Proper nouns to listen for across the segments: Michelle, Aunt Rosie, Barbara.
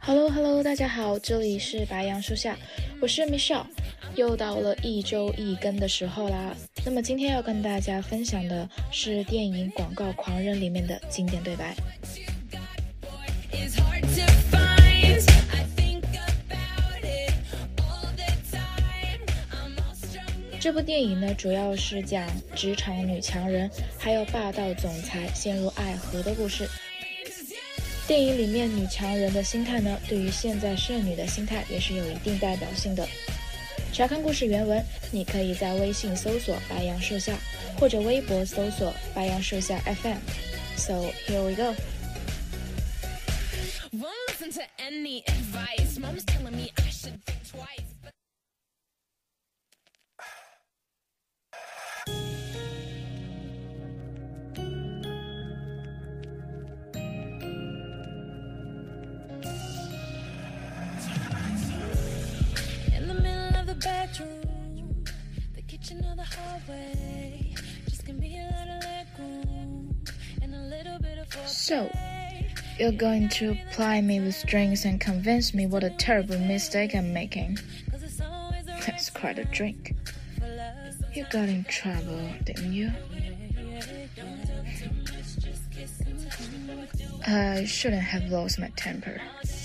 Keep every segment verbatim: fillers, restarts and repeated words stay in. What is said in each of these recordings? Hello Hello， 大家好，这里是白杨树下，我是 Michelle， 又到了一周一更的时候啦。那么今天要跟大家分享的是电影《广告狂人》里面的经典对白。这部电影呢，主要是讲职场女强人还有霸道总裁陷入爱河的故事。电影里面女强人的心态呢，对于现在剩女的心态也是有一定代表性的。查看故事原文，你可以在微信搜索白杨树下，或者微博搜索白杨树下 F M。So here we go。So, you're going to ply me with drinks and convince me what a terrible mistake I'm making. That's quite a drink. You got in trouble, didn't you? I shouldn't have lost my temper,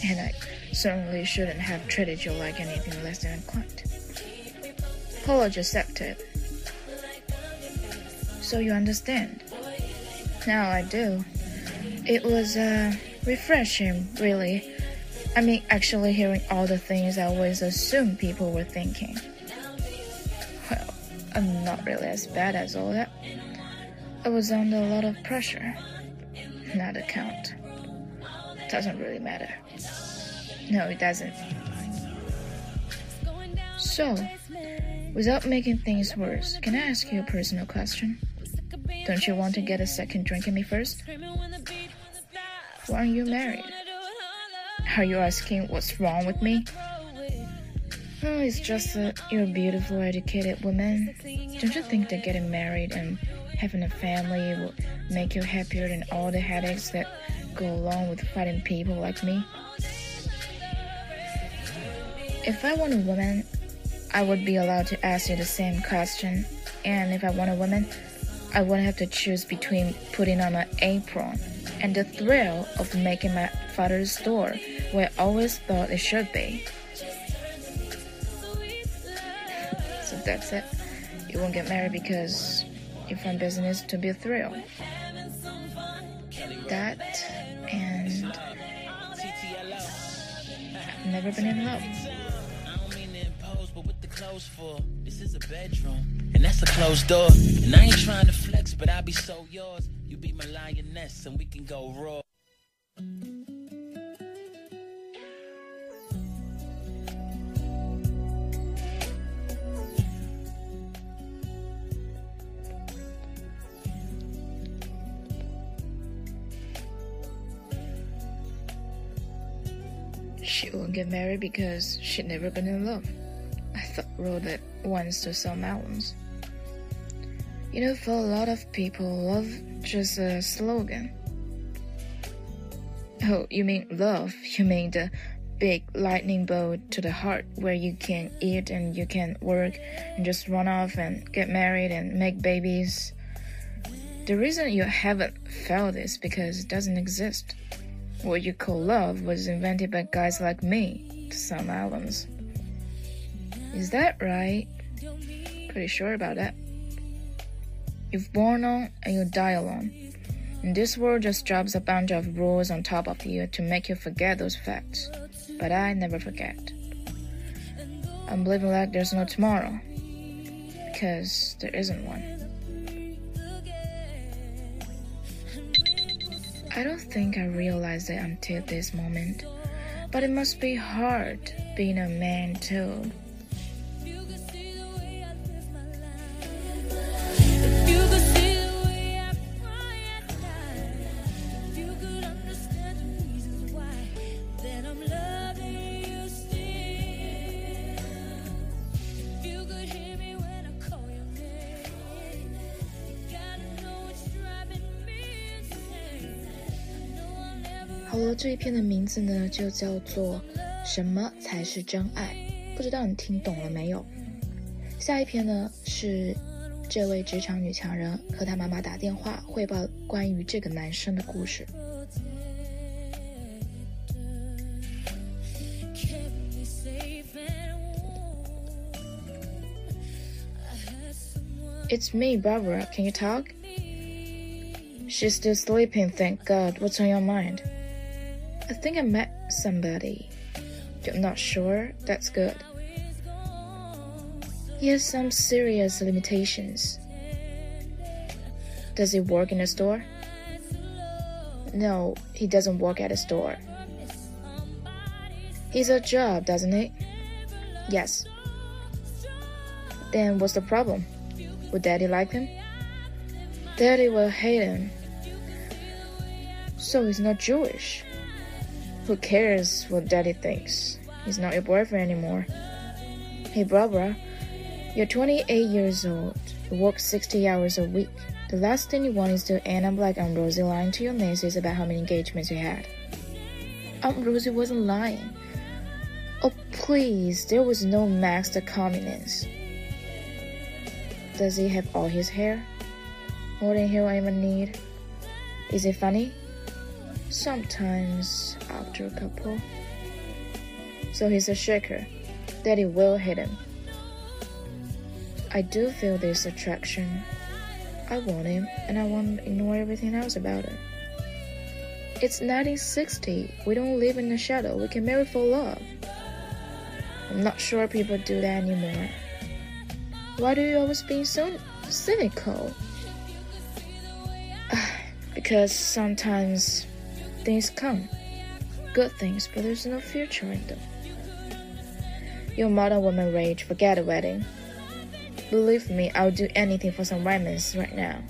and I certainly shouldn't have treated you like anything less than a client. Apology accepted. So you understand? Now I do.It was、uh, refreshing, really. I mean, actually hearing all the things I always assumed people were thinking. Well, I'm not really as bad as all that. I was under a lot of pressure. Not a count. Doesn't really matter. No, it doesn't. So, without making things worse, can I ask you a personal question? Don't you want to get a second drink at me first?Why aren't you married? Are you asking what's wrong with me? Oh, it's just that you're a beautiful, educated woman. Don't you think that getting married and having a family will make you happier than all the headaches that go along with fighting people like me? If I want a woman, I would be allowed to ask you the same question. And if I want a woman, I wouldn't have to choose between putting on an apron.And the thrill of making my father's door where I always thought it should be. So that's it. You won't get married because you find business to be a thrill. That and I've never been in love. I don't mean to impose, but what the clothes for? This is a bedroom, and that's a closed door. And I ain't trying to flex, but I'll be so yours.You be my lioness and we can go raw. She won't get married because she'd never been in love. I thought wrote that once to some albums.You know, for a lot of people, love just a slogan. Oh, you mean love? You mean the big lightning bolt to the heart where you can eat and you can work and just run off and get married and make babies. The reason you haven't felt is because it doesn't exist. What you call love was invented by guys like me, some albums. Is that right? Pretty sure about that.You're born on and you die alone. And this world just drops a bunch of rules on top of you to make you forget those facts. But I never forget. I'm living like there's no tomorrow. Because there isn't one. I don't think I realized it until this moment. But it must be hard being a man too. 好了，这一篇的名字呢就叫做什么才是真爱，不知道你听懂了没有。下一篇呢是这位职场女强人和她妈妈打电话汇报关于这个男生的故事。It's me, Barbara. Can you talk? She's still sleeping, thank God. What's on your mind? I think I met somebody. You're not sure? That's good. He has some serious limitations. Does he work in a store? No, he doesn't work at a store. He's a job, doesn't he? Yes. Then what's the problem? Would Daddy like him? Daddy will hate him. So he's not Jewish. Who cares what Daddy thinks? He's not your boyfriend anymore. Hey, Barbara, you're twenty-eight years old. You work sixty hours a week. The last thing you want is to end up like Aunt Rosie lying to your nieces about how many engagements you had. Aunt Rosie wasn't lying. Oh, please, there was no Max the communist.Does he have all his hair? More than he'll ever need. Is it funny? Sometimes, after a couple. So he's a shaker. Daddy will hit him. I do feel this attraction. I want him, and I want to ignore everything else about it. It's nineteen sixty. We don't live in the shadow. We can marry for love. I'm not sure people do that anymore.Why do you always be so cynical? Because sometimes things come, good things, but there's no future in them. Your modern woman rage, forget a wedding. Believe me, I'll do anything for some romance right now.